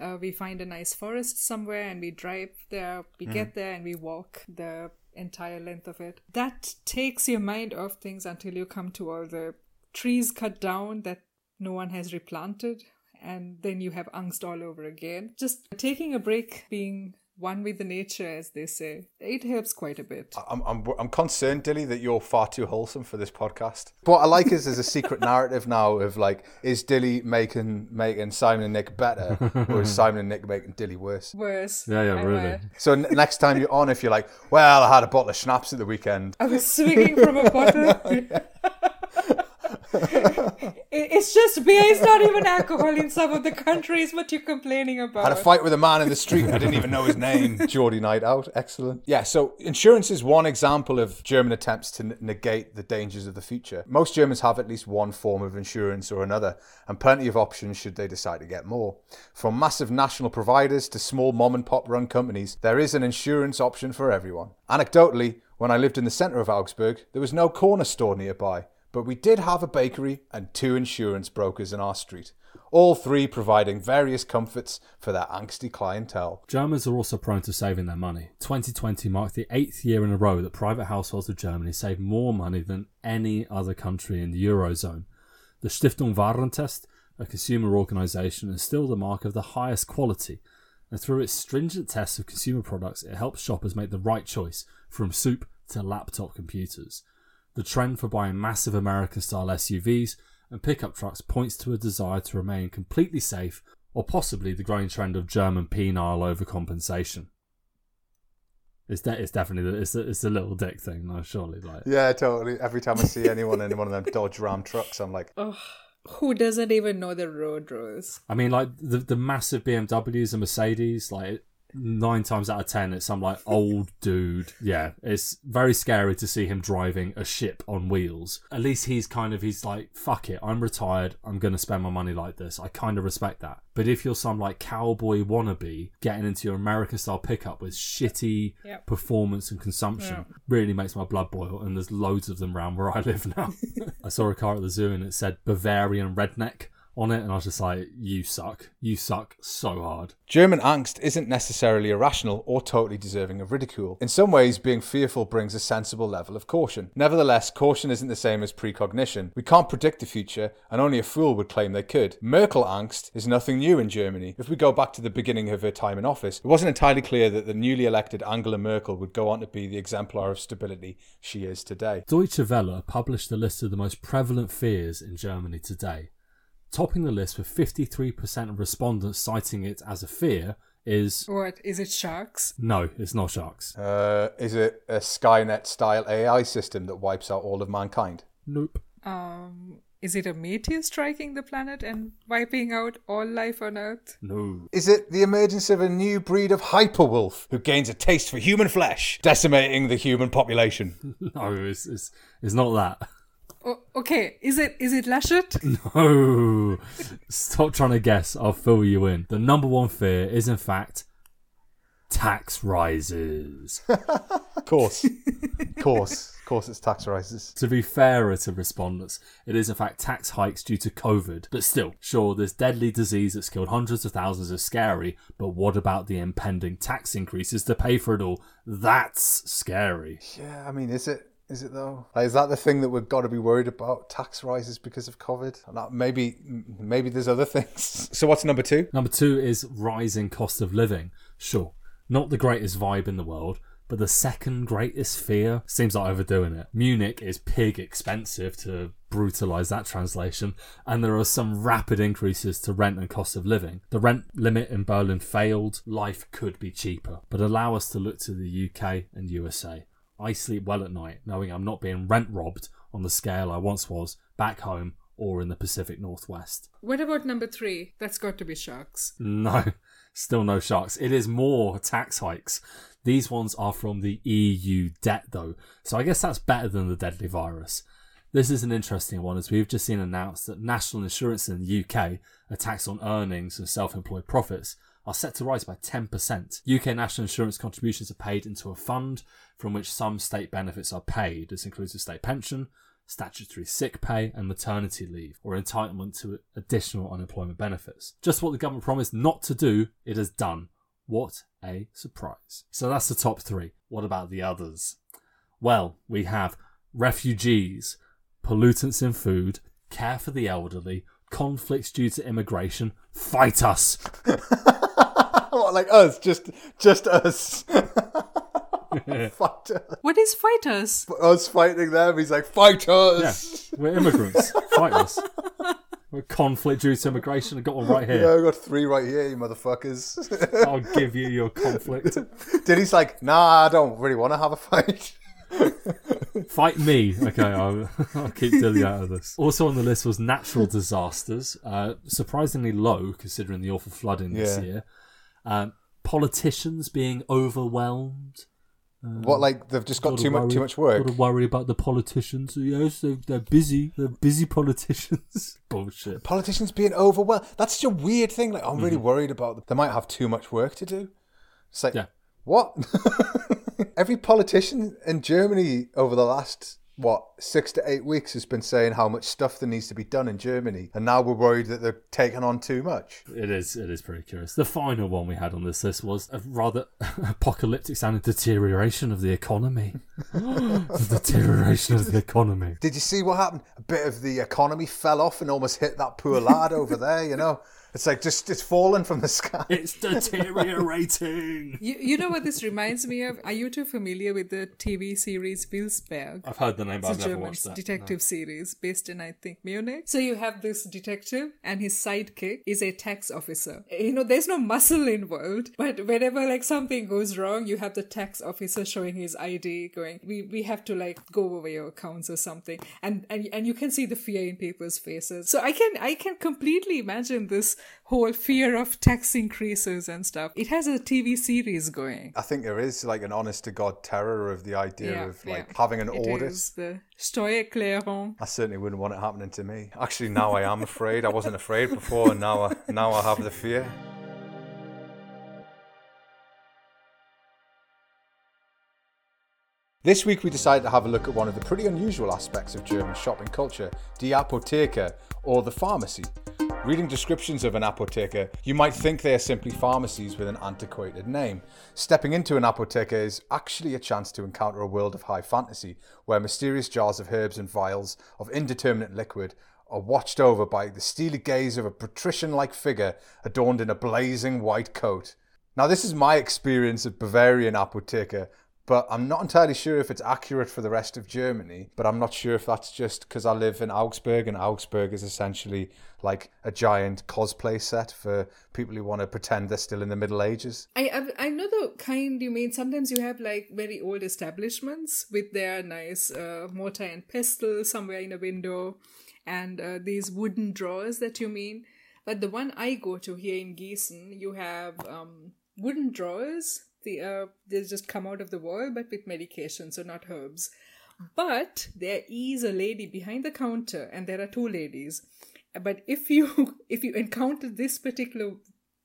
Uh, we find a nice forest somewhere and we drive there, we mm. get there and we walk the entire length of it. That takes your mind off things until you come to all the trees cut down that no one has replanted, and then you have angst all over again. Just taking a break, being one with the nature, as they say, it helps quite a bit. I'm I'm, I'm concerned, Dilly, that you're far too wholesome for this podcast. But what I like is there's a secret narrative now of, like, is Dilly making making Simon and Nick better, or is Simon and Nick making Dilly worse? Worse. Yeah, yeah, I really. Were. So n- next time you're on, if you're like, well, I had a bottle of schnapps at the weekend. I was swinging from a bottle. No, it's just beer. It's not even alcohol in some of the countries. What you're complaining about? I had a fight with a man in the street. I didn't even know his name. Geordie night out. Excellent. Yeah. So insurance is one example of German attempts to negate the dangers of the future. Most Germans have at least one form of insurance or another, and plenty of options should they decide to get more. From massive national providers to small mom and pop run companies, there is an insurance option for everyone. Anecdotally, when I lived in the centre of Augsburg, there was no corner store nearby. But we did have a bakery and two insurance brokers in our street, all three providing various comforts for their angsty clientele. Germans are also prone to saving their money. twenty twenty marked the eighth year in a row that private households of Germany save more money than any other country in the Eurozone. The Stiftung Warentest, a consumer organisation, is still the mark of the highest quality, and through its stringent tests of consumer products, it helps shoppers make the right choice from soup to laptop computers. The trend for buying massive American-style S U Vs and pickup trucks points to a desire to remain completely safe, or possibly the growing trend of German penile overcompensation. It's, de- it's definitely the, it's the, it's the little dick thing, though, surely. Like. Yeah, totally. Every time I see anyone in one of them Dodge Ram trucks, I'm like... Oh, who doesn't even know the road rules? I mean, like, the, the massive B M Ws and Mercedes, like... Nine times out of ten, it's some like old dude. Yeah, it's very scary to see him driving a ship on wheels. At least he's kind of, he's like, fuck it, I'm retired, I'm going to spend my money like this. I kind of respect that. But if you're some like cowboy wannabe getting into your American-style pickup with shitty yep. performance and consumption, yep. really makes my blood boil, and there's loads of them around where I live now. I saw a car at the zoo and it said Bavarian Redneck on it, and I was just like, you suck. You suck so hard. German angst isn't necessarily irrational or totally deserving of ridicule. In some ways, being fearful brings a sensible level of caution. Nevertheless, caution isn't the same as precognition. We can't predict the future, and only a fool would claim they could. Merkel angst is nothing new in Germany. If we go back to the beginning of her time in office, it wasn't entirely clear that the newly elected Angela Merkel would go on to be the exemplar of stability she is today. Deutsche Welle published a list of the most prevalent fears in Germany today. Topping the list with fifty-three percent of respondents citing it as a fear is... What? Is it sharks? No, it's not sharks. Uh, is it a Skynet-style A I system that wipes out all of mankind? Nope. Um, is it a meteor striking the planet and wiping out all life on Earth? No. Is it the emergence of a new breed of hyperwolf who gains a taste for human flesh, decimating the human population? No, it's, it's, it's not that. Oh, okay, is it is it Laschet? No. Stop trying to guess. I'll fill you in. The number one fear is, in fact, tax rises. Of course. Of course. Of course it's tax rises. To be fairer to respondents, it is, in fact, tax hikes due to COVID. But still, sure, this deadly disease that's killed hundreds of thousands is scary, but what about the impending tax increases to pay for it all? That's scary. Yeah, I mean, is it? Is it though? Like, is that the thing that we've got to be worried about? Tax rises because of COVID? And that maybe, maybe there's other things. So what's number two? Number two is rising cost of living. Sure, not the greatest vibe in the world, but the second greatest fear seems like overdoing it. Munich is pig expensive, to brutalise that translation, and there are some rapid increases to rent and cost of living. The rent limit in Berlin failed. Life could be cheaper. But allow us to look to the U K and U S A. I sleep well at night knowing I'm not being rent robbed on the scale I once was back home or in the Pacific Northwest. What about number three? That's got to be sharks. No, Still no sharks. It is more tax hikes. These ones are from the E U debt, though. So I guess that's better than the deadly virus. This is an interesting one, as we've just seen announced that national insurance in the U K, a tax on earnings and self-employed profits, are set to rise by ten percent. U K national insurance contributions are paid into a fund from which some state benefits are paid. This includes the state pension, statutory sick pay and maternity leave, or entitlement to additional unemployment benefits. Just what the government promised not to do, it has done. What a surprise. So that's the top three. What about the others? Well, we have refugees, pollutants in food, care for the elderly, conflicts due to immigration. Fight us! What, like us? Just, just us. Fight us. What is fight us? Us fighting them. He's like, fight us. Yeah, we're immigrants. Fight us. We're conflict due to immigration. I got one right here. Yeah, I got three right here, you motherfuckers. I'll give you your conflict. Diddy's like, nah, I don't really want to have a fight. Fight me. Okay, I'll, I'll keep Dilly out of this. Also on the list was natural disasters. Uh, surprisingly low, considering the awful flooding this yeah. year. Um, politicians being overwhelmed. Um, what, like they've just got too much, too much work? Got to worry about the politicians. Yes, they, they're busy. They're busy politicians. Bullshit. Politicians being overwhelmed. That's such a weird thing. Like, I'm really mm-hmm. worried about them. They might have too much work to do. It's like, yeah. what? Every politician in Germany over the last, what, six to eight weeks has been saying how much stuff there needs to be done in Germany. And now we're worried that they're taking on too much. It is, it is pretty curious. The final one we had on this list was a rather apocalyptic sounding deterioration of the economy. The deterioration of the economy. Did you see what happened? A bit of the economy fell off and almost hit that poor lad over there, you know? It's like, just, it's fallen from the sky. It's deteriorating. you, you know what this reminds me of? Are you too familiar with the T V series Wilsberg? I've heard the name, but I've never watched that. It's a German detective no. series based in, I think, Munich. So you have this detective and his sidekick is a tax officer. You know, there's no muscle involved, but whenever like something goes wrong, you have the tax officer showing his I D going, we we have to like go over your accounts or something. And, and, and you can see the fear in people's faces. So I can, I can completely imagine this whole fear of tax increases and stuff. It has a T V series going. I think there is like an honest to God terror of the idea yeah, of like yeah. having an it audit. Is the Steuererklärung. I certainly wouldn't want it happening to me. Actually, now I am afraid. I wasn't afraid before, and now I, now I have the fear. This week we decided to have a look at one of the pretty unusual aspects of German shopping culture, die Apotheke, or the pharmacy. Reading descriptions of an apotheker, you might think they are simply pharmacies with an antiquated name. Stepping into an apotheker is actually a chance to encounter a world of high fantasy, where mysterious jars of herbs and vials of indeterminate liquid are watched over by the steely gaze of a patrician-like figure adorned in a blazing white coat. Now, this is my experience of Bavarian apotheker, but I'm not entirely sure if it's accurate for the rest of Germany, but I'm not sure if that's just because I live in Augsburg, and Augsburg is essentially like a giant cosplay set for people who want to pretend they're still in the Middle Ages. I I, I know the kind you mean. Sometimes you have like very old establishments with their nice uh, mortar and pestle somewhere in a window and uh, these wooden drawers that you mean. But the one I go to here in Gießen, you have um, wooden drawers. The, uh, they just come out of the wall, but with medication, so not herbs. But there is a lady behind the counter, and there are two ladies. But if you if you encounter this particular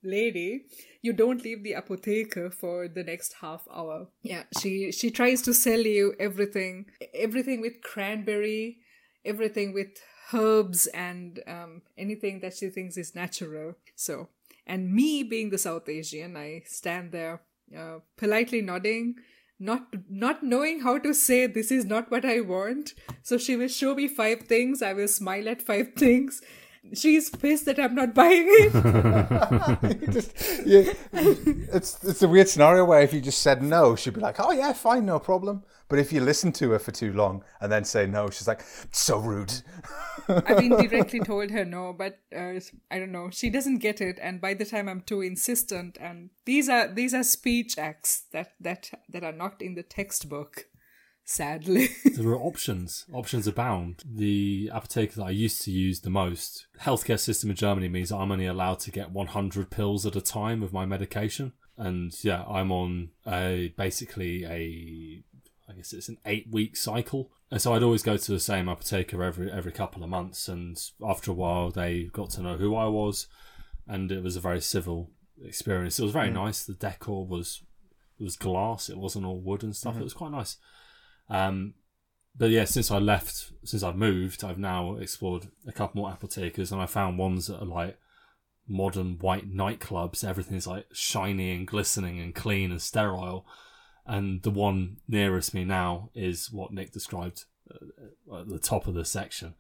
lady, you don't leave the apotheker for the next half hour. Yeah, she she tries to sell you everything, everything with cranberry, everything with herbs, and um, anything that she thinks is natural. So, and me being the South Asian, I stand there. Uh, politely nodding, not not knowing how to say this is not what I want. So she will show me five things. I will smile at five things. She's pissed that I'm not buying it. you just, you, it's it's a weird scenario where if you just said no, she'd be like, oh yeah, fine, no problem. But if you listen to her for too long and then say no, she's like, so rude. I've indirectly told her no, but uh, I don't know. She doesn't get it, and by the time I'm too insistent, and these are these are speech acts that that that are not in the textbook. sadly. There are options. Options abound. The apotheke that I used to use the most, healthcare system in Germany means I'm only allowed to get one hundred pills at a time of my medication. And yeah, I'm on a basically a, I guess it's an eight-week cycle. And so I'd always go to the same apotheker every every couple of months. And after a while, they got to know who I was. And it was a very civil experience. It was very mm. nice. The decor was it was glass. It wasn't all wood and stuff. Mm. It was quite nice. Um, but yeah, since I left, since I've moved, I've now explored a couple more apothekers, and I found ones that are like modern white nightclubs. Everything's like shiny and glistening and clean and sterile. And the one nearest me now is what Nick described at the top of the section.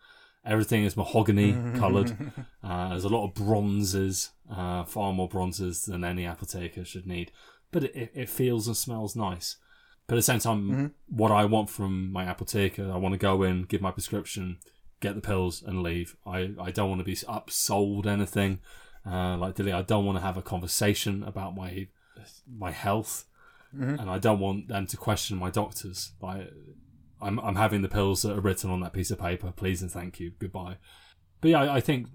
Everything is mahogany coloured. Uh, there's a lot of bronzes, uh, far more bronzes than any apotheker should need. But it, it feels and smells nice. But at the same time, mm-hmm. what I want from my apotheker, I want to go in, give my prescription, get the pills and leave. I, I don't want to be upsold anything. Uh, like Dilly, I don't want to have a conversation about my my health. Mm-hmm. And I don't want them to question my doctors. I, I'm I'm having the pills that are written on that piece of paper. Please and thank you. Goodbye. But yeah, I, I think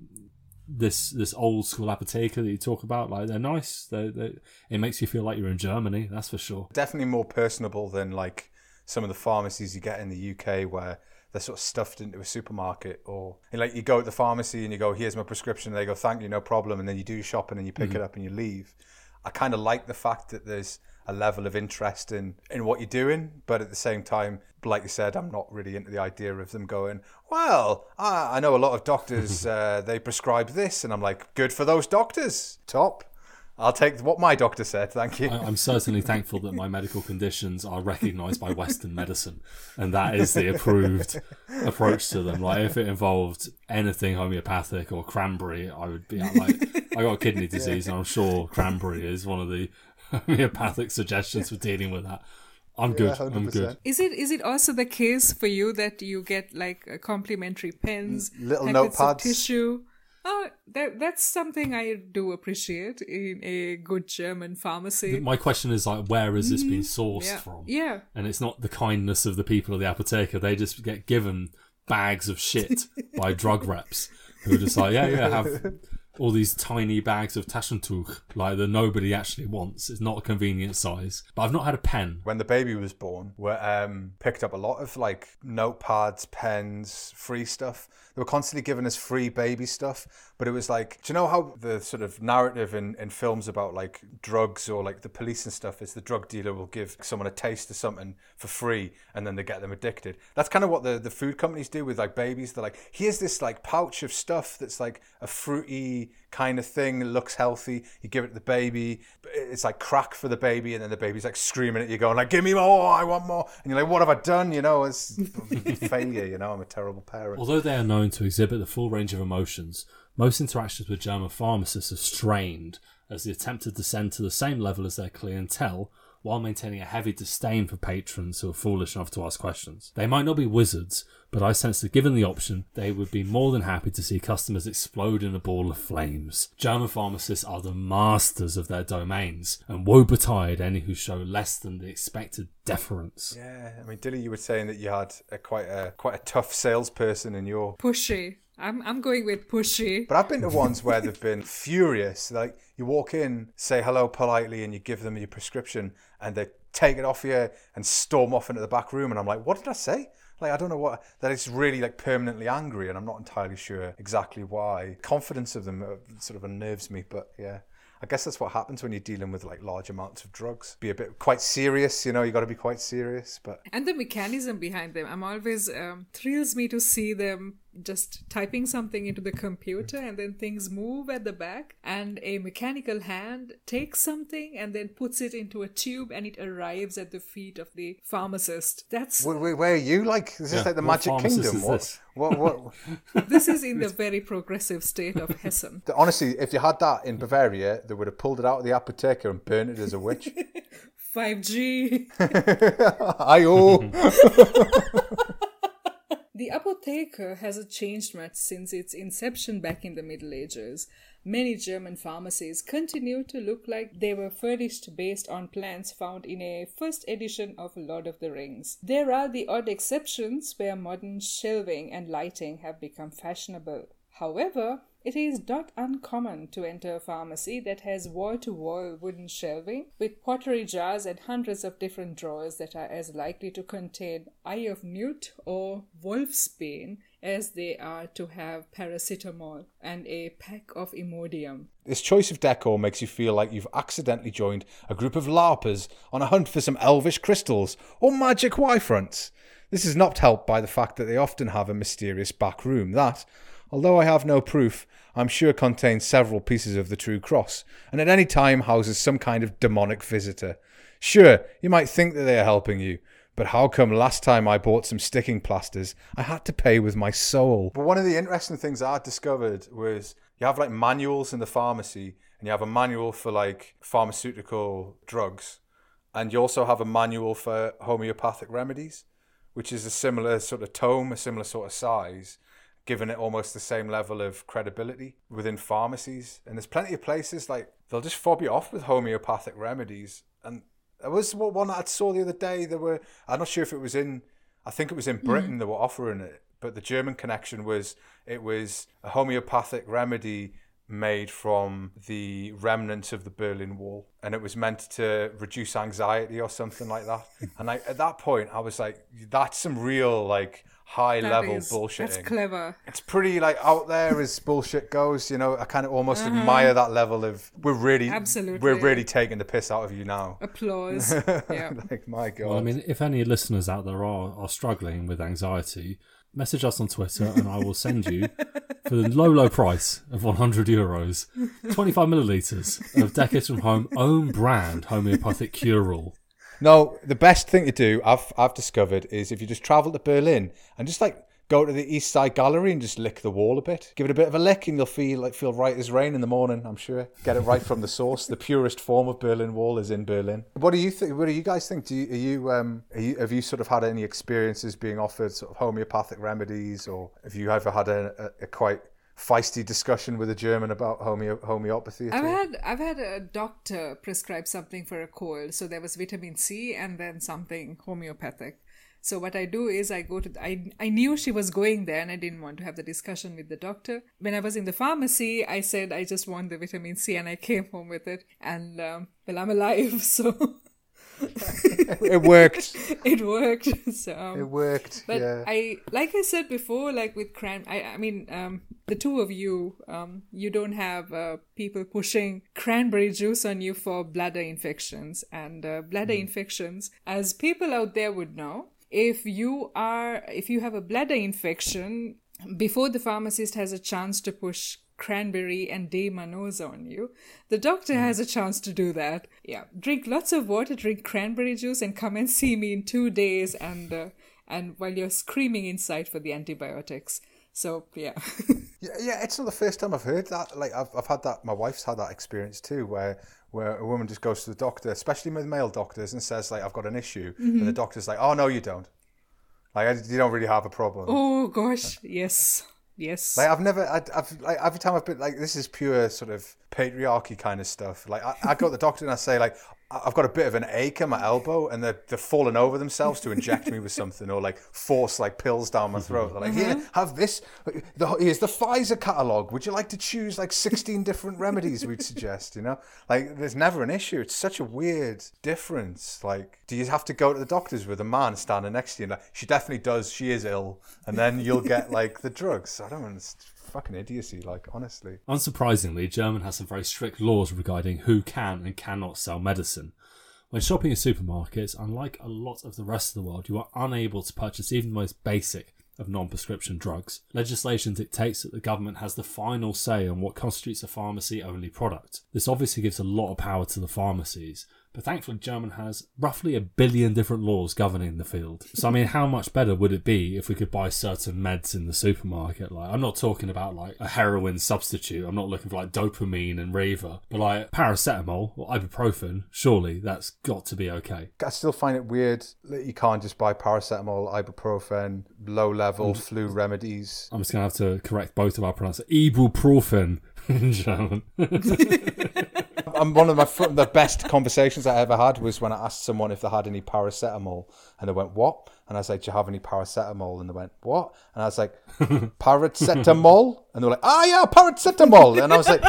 this this old school apotheker that you talk about, like they're nice. They they it makes you feel like you're in Germany. That's for sure. Definitely more personable than like some of the pharmacies you get in the U K where they're sort of stuffed into a supermarket, or like you go to the pharmacy and you go, here's my prescription. And they go, thank you, no problem. And then you do your shopping and you pick mm-hmm. it up and you leave. I kind of like the fact that there's a level of interest in, in what you're doing, but at the same time, like you said, I'm not really into the idea of them going, well, I, I know a lot of doctors, uh, they prescribe this, and I'm like, good for those doctors, top. I'll take what my doctor said, thank you. I, I'm certainly thankful that my medical conditions are recognised by Western medicine, and that is the approved approach to them. Like, if it involved anything homeopathic or cranberry, I would be like, I got kidney disease, and I'm sure cranberry is one of the homeopathic suggestions for dealing with that. I'm yeah, good. one hundred percent. I'm good. Is it is it also the case for you that you get like complimentary pens, little notepads, tissue? Oh, that that's something I do appreciate in a good German pharmacy. My question is like, where is this mm-hmm. being sourced yeah. from? Yeah, and it's not the kindness of the people of the apotheker. They just get given bags of shit by drug reps who are just like, yeah, yeah, have. all these tiny bags of Taschentuch, like that nobody actually wants. It's not a convenient size. But I've not had a pen. When the baby was born, we um, picked up a lot of like notepads, pens, free stuff. They were constantly giving us free baby stuff. But it was like, do you know how the sort of narrative in, in films about like drugs or like the police and stuff is the drug dealer will give someone a taste of something for free and then they get them addicted. That's kind of what the, the food companies do with like babies. They're like, here's this like pouch of stuff that's like a fruity kind of thing. It looks healthy. You give it to the baby. It's like crack for the baby. And then the baby's like screaming at you going like, give me more. I want more. And you're like, what have I done? You know, it's failure. You know, I'm a terrible parent. Although they are known to exhibit the full range of emotions, most interactions with German pharmacists are strained as they attempt to descend to the same level as their clientele while maintaining a heavy disdain for patrons who are foolish enough to ask questions. They might not be wizards, but I sense that given the option, they would be more than happy to see customers explode in a ball of flames. German pharmacists are the masters of their domains, and woe betide any who show less than the expected deference. Yeah, I mean, Dilly, you were saying that you had a quite a quite a tough salesperson in your... Pushy. I'm I'm going with pushy. But I've been to ones where they've been furious. Like, you walk in, say hello politely, and you give them your prescription, and they take it off you and storm off into the back room. And I'm like, what did I say? Like, I don't know what... That it's really, like, permanently angry, and I'm not entirely sure exactly why. Confidence of them sort of unnerves me, but yeah. I guess that's what happens when you're dealing with like large amounts of drugs. Be a bit quite serious, you know, you got to be quite serious. But and the mechanism behind them, I'm always, um, thrills me to see them just typing something into the computer and then things move at the back and a mechanical hand takes something and then puts it into a tube and it arrives at the feet of the pharmacist. That's... Wait, wait, where are you? Like, this yeah. is like the what Magic Kingdom. What? This? What, what? This is in the very progressive state of Hessen. Honestly, if you had that in Bavaria, they would have pulled it out of the apotheker and burnt it as a witch. five G. Ayo. The Apotheker hasn't changed much since its inception back in the Middle Ages. Many German pharmacies continue to look like they were furnished based on plans found in a first edition of Lord of the Rings. There are the odd exceptions where modern shelving and lighting have become fashionable. However, it is not uncommon to enter a pharmacy that has wall-to-wall wooden shelving with pottery jars and hundreds of different drawers that are as likely to contain eye of newt or wolfsbane as they are to have paracetamol and a pack of Imodium. This choice of decor makes you feel like you've accidentally joined a group of LARPers on a hunt for some elvish crystals or magic Y-fronts. This is not helped by the fact that they often have a mysterious back room that, although I have no proof, I'm sure contains several pieces of the true cross, and at any time houses some kind of demonic visitor. Sure, you might think that they are helping you, but how come last time I bought some sticking plasters, I had to pay with my soul? But one of the interesting things I discovered was you have like manuals in the pharmacy, and you have a manual for like pharmaceutical drugs, and you also have a manual for homeopathic remedies, which is a similar sort of tome, a similar sort of size, given it almost the same level of credibility within pharmacies. And there's plenty of places, like, they'll just fob you off with homeopathic remedies. And there was one I saw the other day, there were, I'm not sure if it was in, I think it was in Britain mm-hmm. They were offering it, but the German connection was, it was a homeopathic remedy made from the remnants of the Berlin Wall, and it was meant to reduce anxiety or something like that. And I, at that point, I was like, that's some real, like, high-level bullshitting. That's clever. It's pretty, like, out there as bullshit goes, you know. I kind of almost uh-huh. admire that level of, we're really, Absolutely. we're really taking the piss out of you now. Applause. Yeah. Like, my God. Well, I mean, if any listeners out there are, are struggling with anxiety, message us on Twitter and I will send you, for the low, low price of one hundred euros, twenty-five millilitres of Decades From Home own brand homeopathic cure-all. No, the best thing to do, I've I've discovered, is if you just travel to Berlin and just like go to the East Side Gallery and just lick the wall a bit. Give it a bit of a lick and you'll feel like feel right as rain in the morning, I'm sure. Get it right from the source. The purest form of Berlin Wall is in Berlin. What do you think? What do you guys think? Do you, are you, um, are you have you sort of had any experiences being offered sort of homeopathic remedies, or have you ever had a, a, a quite feisty discussion with a German about homeo- homeopathy? I've had I've had a doctor prescribe something for a cold, so there was vitamin C and then something homeopathic. So what I do is I go to the, I I knew she was going there and I didn't want to have the discussion with the doctor. When I was in the pharmacy, I said I just want the vitamin C, and I came home with it, and um, well, I'm alive, so. It worked. It worked. So, um, it worked. But yeah. I, like I said before, like with cram, I, I mean, um, the two of you, um, you don't have uh, people pushing cranberry juice on you for bladder infections. And uh, bladder mm. infections, as people out there would know, if you are, if you have a bladder infection, before the pharmacist has a chance to push cranberry and demonose on you, the doctor has a chance to do that. Yeah, drink lots of water, drink cranberry juice, and come and see me in two days. And uh, and while you're screaming inside for the antibiotics, so yeah. yeah, yeah, it's not the first time I've heard that. Like I've I've had that. My wife's had that experience too, where where a woman just goes to the doctor, especially with male doctors, and says like, "I've got an issue," mm-hmm. and the doctor's like, "Oh no, you don't. Like you don't really have a problem." Oh gosh, yes. Yes. Like I've never, I, I've like every time I've been like, this is pure sort of patriarchy kind of stuff. Like I, I go to the doctor and I say like, I've got a bit of an ache in my elbow, and they're, they're falling over themselves to inject me with something or like force like pills down my throat. They're like, mm-hmm. here, have this. The, here's the Pfizer catalogue. Would you like to choose like sixteen different remedies we'd suggest, you know? Like there's never an issue. It's such a weird difference. Like, do you have to go to the doctors with a man standing next to you? And like, she definitely does. She is ill. And then you'll get like the drugs. I don't understand. Fucking idiocy, like, honestly. Unsurprisingly, German has some very strict laws regarding who can and cannot sell medicine. When shopping in supermarkets, unlike a lot of the rest of the world, you are unable to purchase even the most basic of non-prescription drugs. Legislation dictates that the government has the final say on what constitutes a pharmacy-only product. This obviously gives a lot of power to the pharmacies, But thankfully, German has roughly a billion different laws governing the field. So, I mean, how much better would it be if we could buy certain meds in the supermarket? Like, I'm not talking about, like, a heroin substitute. I'm not looking for, like, dopamine and Reva. But, like, paracetamol or ibuprofen, surely that's got to be okay. I still find it weird that you can't just buy paracetamol, ibuprofen, low-level just, flu remedies. I'm just going to have to correct both of our pronunciations. Ibuprofen in German. And one of my the best conversations I ever had was when I asked someone if they had any paracetamol, and they went, "What?" And I was like, "Do you have any paracetamol?" And they went, "What?" And I was like, "Paracetamol?" And they were like, "Ah, yeah, paracetamol." And I was like,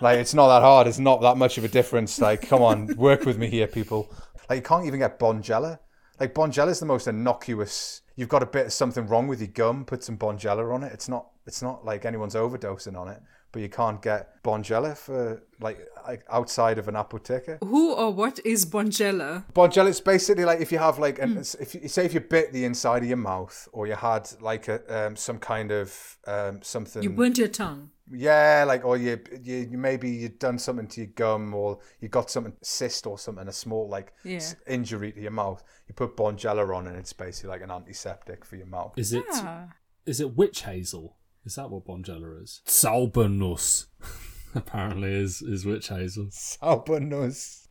"Like, it's not that hard. It's not that much of a difference. Like, come on, work with me here, people." Like, you can't even get Bonjela. Like, Bonjela is the most innocuous. You've got a bit of something wrong with your gum. Put some Bonjela on it. It's not. It's not like anyone's overdosing on it. But you can't get Bonjela for, like, like outside of an apotheker. Who or what is Bonjela? Bonjela is basically like if you have like, an, mm. if you, say if you bit the inside of your mouth or you had like a, um, some kind of um, something. You burnt your tongue. Yeah, like, or you, you maybe you've done something to your gum, or you got something, cyst or something, a small like yeah. injury to your mouth. You put Bonjela on and it's basically like an antiseptic for your mouth. Is it? Yeah. Is it witch hazel? Is that what Bonjela is? Zaubernuss, apparently, is, is witch hazel. Zaubernuss.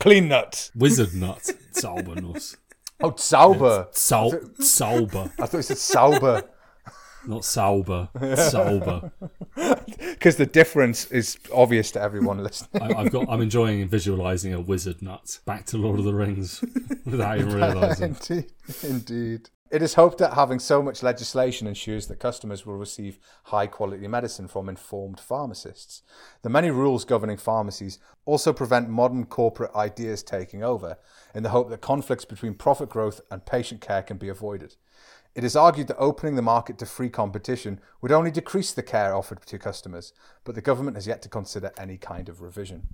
Clean nut. Wizard nut. Zaubernuss. Oh, Zauber. Zau- Zauber. I thought you said Sauber. Not Sauber. Sauber. Because the difference is obvious to everyone listening. I, I've got, I'm enjoying visualising a wizard nut. Back to Lord of the Rings without even realising. Indeed. Indeed. It is hoped that having so much legislation ensures that customers will receive high-quality medicine from informed pharmacists. The many rules governing pharmacies also prevent modern corporate ideas taking over, in the hope that conflicts between profit growth and patient care can be avoided. It is argued that opening the market to free competition would only decrease the care offered to customers, but the government has yet to consider any kind of revision.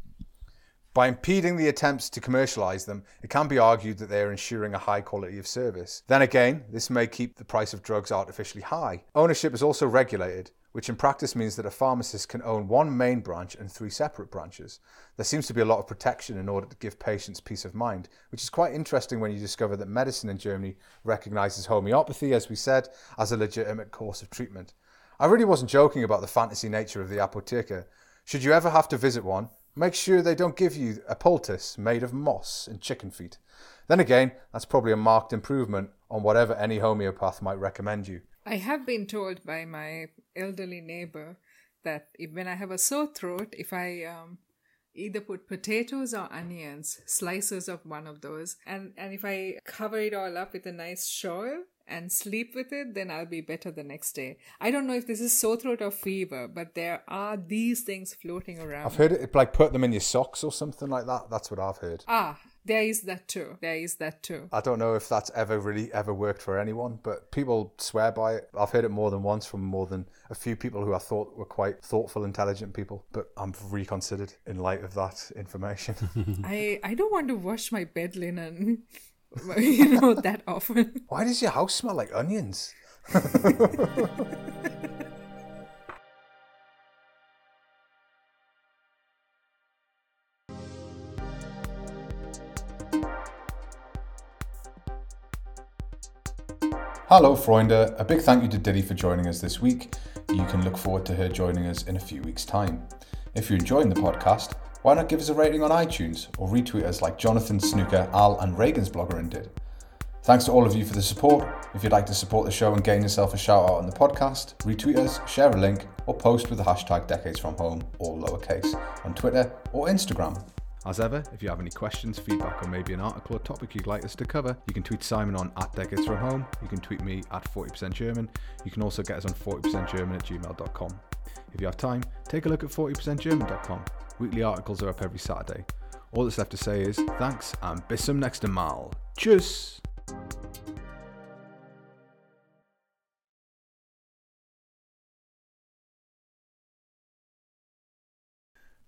By impeding the attempts to commercialise them, it can be argued that they are ensuring a high quality of service. Then again, this may keep the price of drugs artificially high. Ownership is also regulated, which in practice means that a pharmacist can own one main branch and three separate branches. There seems to be a lot of protection in order to give patients peace of mind, which is quite interesting when you discover that medicine in Germany recognises homeopathy, as we said, as a legitimate course of treatment. I really wasn't joking about the fantasy nature of the apotheker. Should you ever have to visit one, make sure they don't give you a poultice made of moss and chicken feet. Then again, that's probably a marked improvement on whatever any homeopath might recommend you. I have been told by my elderly neighbour that if, when I have a sore throat, if I um, either put potatoes or onions, slices of one of those, and, and if I cover it all up with a nice shawl and sleep with it, then I'll be better the next day. I don't know if this is sore throat or fever, but there are these things floating around. I've heard it, like, put them in your socks or something like that. That's what I've heard. Ah, there is that too. There is that too. I don't know if that's ever really ever worked for anyone, but people swear by it. I've heard it more than once from more than a few people who I thought were quite thoughtful, intelligent people, but I'm reconsidered in light of that information. I, I don't want to wash my bed linen. You know, that often. Why does your house smell like onions? Hello, Freunde. A big thank you to Diddy for joining us this week. You can look forward to her joining us in a few weeks' time. If you're enjoying the podcast, why not give us a rating on iTunes or retweet us like Jonathan, Snooker, Al and Reagan's Bloggerin did. Thanks to all of you for the support. If you'd like to support the show and gain yourself a shout out on the podcast, retweet us, share a link or post with the hashtag Decades From Home, all lowercase, on Twitter or Instagram. As ever, if you have any questions, feedback or maybe an article or topic you'd like us to cover, you can tweet Simon on at Decades From Home, you can tweet me at forty percent German, you can also get us on forty percent German at gmail dot com. If you have time, take a look at forty percent German dot com. Weekly articles are up every Saturday. All that's left to say is thanks and bis zum nächsten Mal. Tschüss!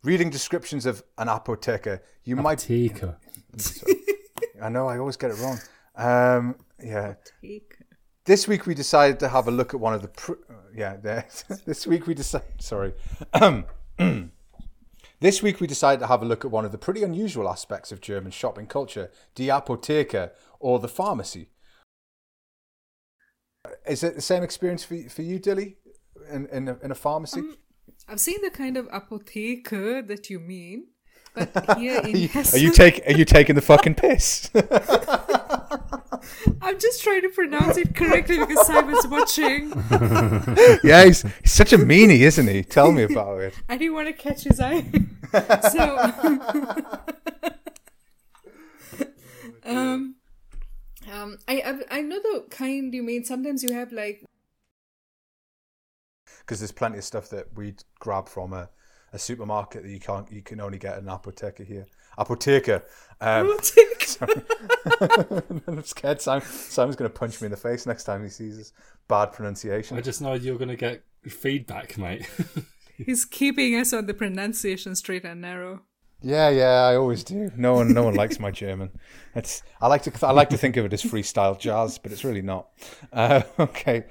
Reading descriptions of an apotheker, you apotheker. might... I know, I always get it wrong. Um, yeah. Apotheker. This week we decided to have a look at one of the... Pr- yeah, there. This week we decided... Sorry. This week we decided to have a look at one of the pretty unusual aspects of German shopping culture, die Apotheke, or the pharmacy. Is it the same experience for, for you, Dilly, in, in, a, in a pharmacy? Um, I've seen the kind of Apotheker that you mean, but here in are you, Hessen... Are you, take, are you taking the fucking piss? I'm just trying to pronounce it correctly because Simon's watching. Yeah, he's, he's such a meanie, isn't he? Tell me about it. I didn't want to catch his eye. So, um, um, I, I I know the kind you mean. Sometimes you have like because there's plenty of stuff that we'd grab from a, a supermarket that you can't. You can only get at an apotheker here. Apotheker. Um, I'm scared. Sam, Sam's going to punch me in the face next time he sees us. Bad pronunciation. I just know you're going to get feedback, mate. He's keeping us on the pronunciation straight and narrow. Yeah, yeah, I always do. No one, no one likes my German. It's I like to, I like to think of it as freestyle jazz, but it's really not. Uh, okay.